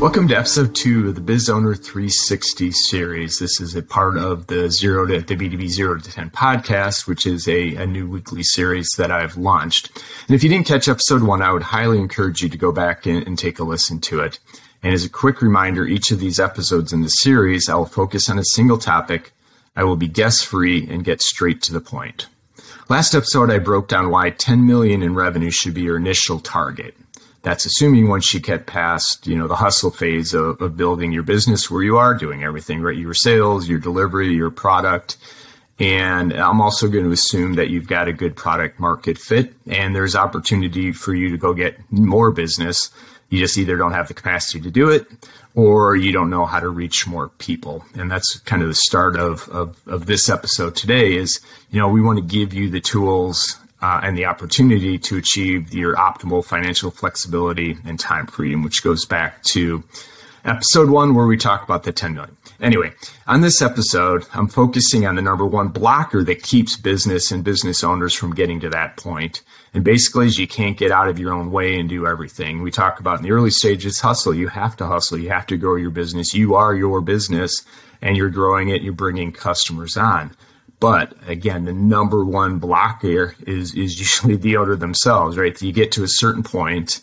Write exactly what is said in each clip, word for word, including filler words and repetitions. Welcome to episode two of the Biz Owner three sixty series. This is a part of the Zero to the B two B zero to ten podcast, which is a, a new weekly series that I've launched. And if you didn't catch episode one, I would highly encourage you to go back and, and take a listen to it. And as a quick reminder, each of these episodes in the series, I will focus on a single topic. I will be guest free and get straight to the point. Last episode, I broke down why ten million in revenue should be your initial target. That's assuming once you get past, you know, the hustle phase of, of building your business where you are doing everything, right? Your sales, your delivery, your product. And I'm also going to assume that you've got a good product market fit and there's opportunity for you to go get more business. You just either don't have the capacity to do it or you don't know how to reach more people. And that's kind of the start of, of, of this episode today is, you know, we want to give you the tools Uh, and the opportunity to achieve your optimal financial flexibility and time freedom, which goes back to episode one where we talk about the ten million. Anyway, on this episode, I'm focusing on the number one blocker that keeps business and business owners from getting to that point. And basically, is you can't get out of your own way and do everything. We talk about in the early stages, hustle. You have to hustle. You have to grow your business. You are your business, and you're growing it. You're bringing customers on. But again, the number one blocker is is usually the owner themselves, right? You get to a certain point,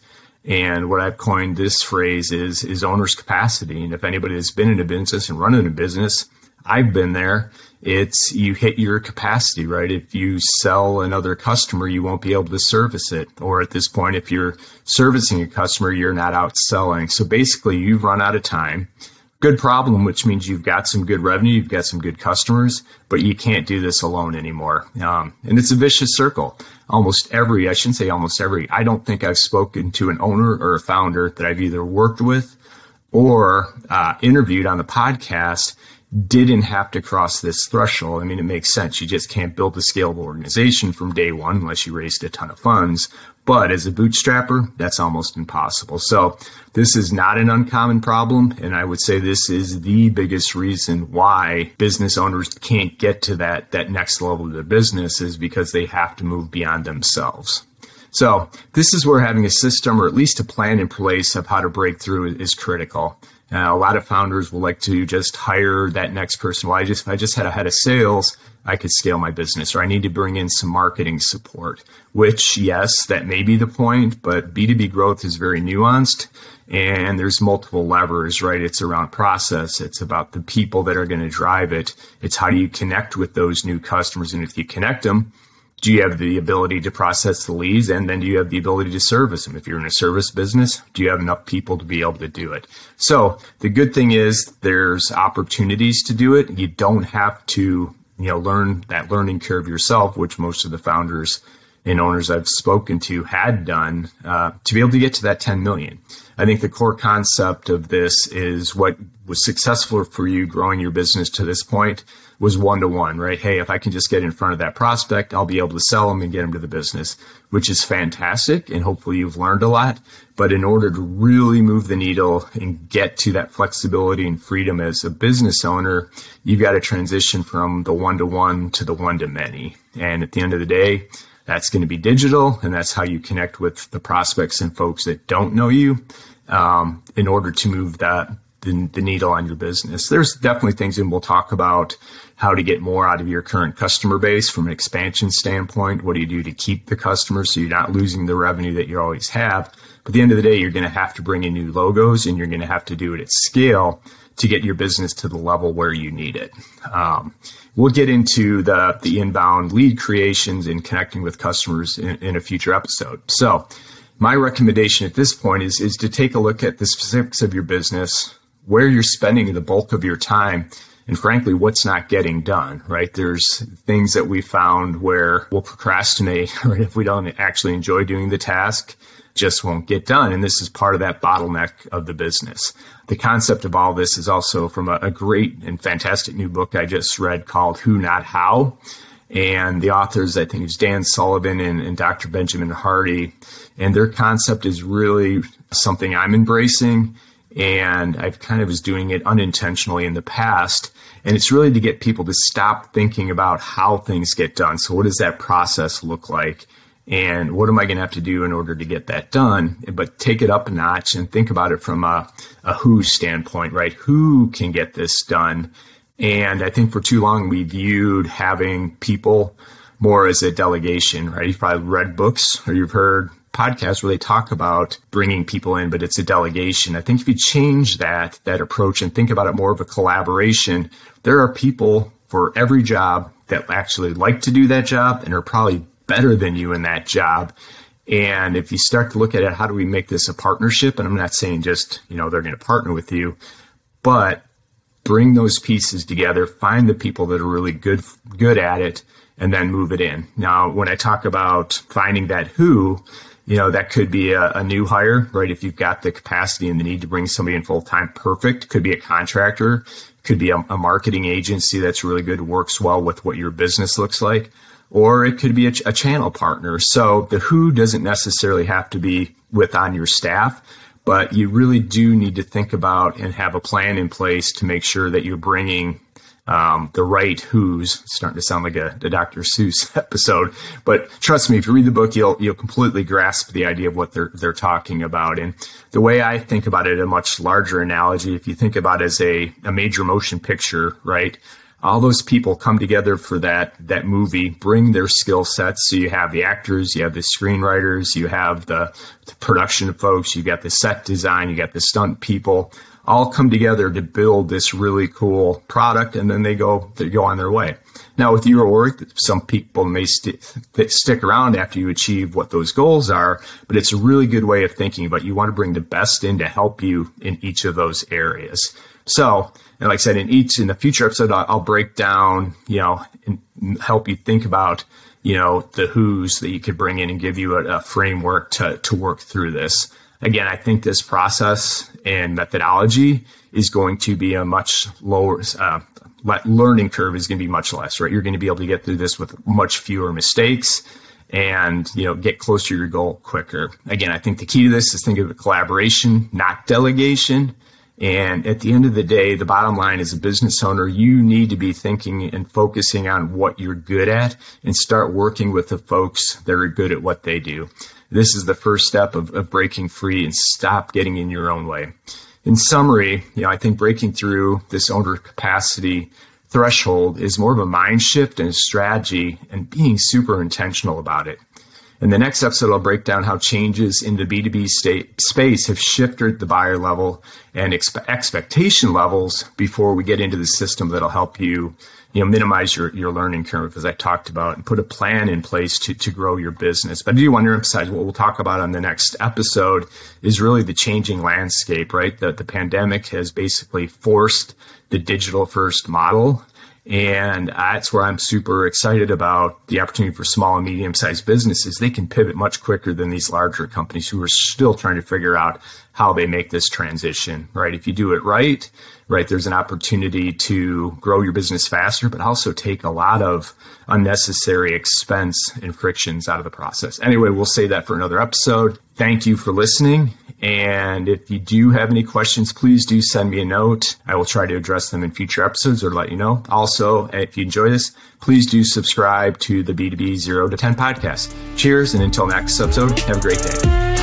and what I've coined this phrase is is owner's capacity. And if anybody has been in a business and running a business, I've been there. It's you hit your capacity, right? If you sell another customer, you won't be able to service it. Or at this point, if you're servicing a customer, you're not out selling. So basically, you've run out of time. Good problem, which means you've got some good revenue, you've got some good customers, but you can't do this alone anymore. Um, and it's a vicious circle. Almost every, I shouldn't say almost every, I don't think I've spoken to an owner or a founder that I've either worked with or uh, interviewed on the podcast didn't have to cross this threshold. I mean, it makes sense. You just can't build a scalable organization from day one unless you raised a ton of funds. But as a bootstrapper, that's almost impossible. So this is not an uncommon problem. And I would say this is the biggest reason why business owners can't get to that, that next level of their business is because they have to move beyond themselves. So this is where having a system or at least a plan in place of how to break through is critical. Uh, a lot of founders will like to just hire that next person. Well, I just, if I just had a head of sales, I could scale my business, or I need to bring in some marketing support, which, yes, that may be the point, but B two B growth is very nuanced and there's multiple levers, right? It's around process. It's about the people that are going to drive it. It's how do you connect with those new customers? And if you connect them, do you have the ability to process the leads? And then do you have the ability to service them? If you're in a service business, do you have enough people to be able to do it? So the good thing is there's opportunities to do it. You don't have to, you know, learn that learning curve yourself, which most of the founders and owners I've spoken to had done uh, to be able to get to that ten million. I think the core concept of this is what was successful for you growing your business to this point was one-to-one, right? Hey, if I can just get in front of that prospect, I'll be able to sell them and get them to the business, which is fantastic. And hopefully you've learned a lot. But in order to really move the needle and get to that flexibility and freedom as a business owner, you've got to transition from the one-to-one to the one-to-many. And at the end of the day, that's going to be digital, and that's how you connect with the prospects and folks that don't know you um, in order to move that the, the needle on your business. There's definitely things, and we'll talk about how to get more out of your current customer base from an expansion standpoint. What do you do to keep the customers so you're not losing the revenue that you always have? But at the end of the day, you're going to have to bring in new logos, and you're going to have to do it at scale to get your business to the level where you need it. Um, we'll get into the, the inbound lead creations and connecting with customers in, in a future episode. So my recommendation at this point is, is to take a look at the specifics of your business, where you're spending the bulk of your time, and frankly, what's not getting done, right? There's things that we found where we'll procrastinate, right? If we don't actually enjoy doing the task, just won't get done. And this is part of that bottleneck of the business. The concept of all this is also from a, a great and fantastic new book I just read called Who Not How. And the authors, I think, is Dan Sullivan and, and Doctor Benjamin Hardy. And their concept is really something I'm embracing. And I've kind of was doing it unintentionally in the past. And it's really to get people to stop thinking about how things get done. So what does that process look like? and what am I going to have to do in order to get that done? But take it up a notch and think about it from a, a who standpoint, right? Who can get this done? And I think for too long, we viewed having people more as a delegation, right? You've probably read books or you've heard podcasts where they talk about bringing people in, but it's a delegation. I think if you change that, that approach and think about it more of a collaboration, there are people for every job that actually like to do that job and are probably better than you in that job. And if you start to look at it, how do we make this a partnership? And I'm not saying just, you know, they're going to partner with you, but bring those pieces together, find the people that are really good, good at it, and then move it in. Now, when I talk about finding that who, you know, that could be a, a new hire, right? If you've got the capacity and the need to bring somebody in full time, perfect. Could be a contractor, could be a, a marketing agency that's really good, works well with what your business looks like, or it could be a, ch- a channel partner. So the who doesn't necessarily have to be with on your staff, but you really do need to think about and have a plan in place to make sure that you're bringing Um, the right who's. It's starting to sound like a, a Doctor Seuss episode, but trust me, if you read the book, you'll you'll completely grasp the idea of what they're they're talking about. And the way I think about it, a much larger analogy, if you think about it as a, a major motion picture, right? All those people come together for that that movie, bring their skill sets. So you have the actors, you have the screenwriters, you have the, the production folks, you got the set design, you got the stunt people. All come together to build this really cool product, and then they go they go on their way. Now, with your work, some people may st- stick around after you achieve what those goals are, but it's a really good way of thinking about you want to bring the best in to help you in each of those areas. So, and like I said, in each in the future episode, I'll break down, you know, and help you think about, you know, the who's that you could bring in and give you a, a framework to to work through this. Again, I think this process and methodology is going to be a much lower, uh, learning curve is going to be much less, right? You're going to be able to get through this with much fewer mistakes and, you know, get closer to your goal quicker. Again, I think the key to this is think of it collaboration, not delegation. And at the end of the day, the bottom line is a business owner, you need to be thinking and focusing on what you're good at and start working with the folks that are good at what they do. This is the first step of, of breaking free and stop getting in your own way. In summary, you know, I think breaking through this owner capacity threshold is more of a mind shift and a strategy and being super intentional about it. In the next episode, I'll break down how changes in the B two B state space have shifted the buyer level and expe- expectation levels before we get into the system that'll help you, you know, minimize your, your learning curve, as I talked about, and put a plan in place to, to grow your business. But I do want to emphasize what we'll talk about on the next episode is really the changing landscape, right? That the pandemic has basically forced the digital first model. And that's where I'm super excited about the opportunity for small and medium-sized businesses. They can pivot much quicker than these larger companies who are still trying to figure out how they make this transition, right? If you do it right, right, there's an opportunity to grow your business faster, but also take a lot of unnecessary expense and frictions out of the process. Anyway, we'll save that for another episode. Thank you for listening. And if you do have any questions, please do send me a note. I will try to address them in future episodes or let you know. Also, if you enjoy this, please do subscribe to the B two B zero to ten podcast. Cheers, and until next episode, have a great day.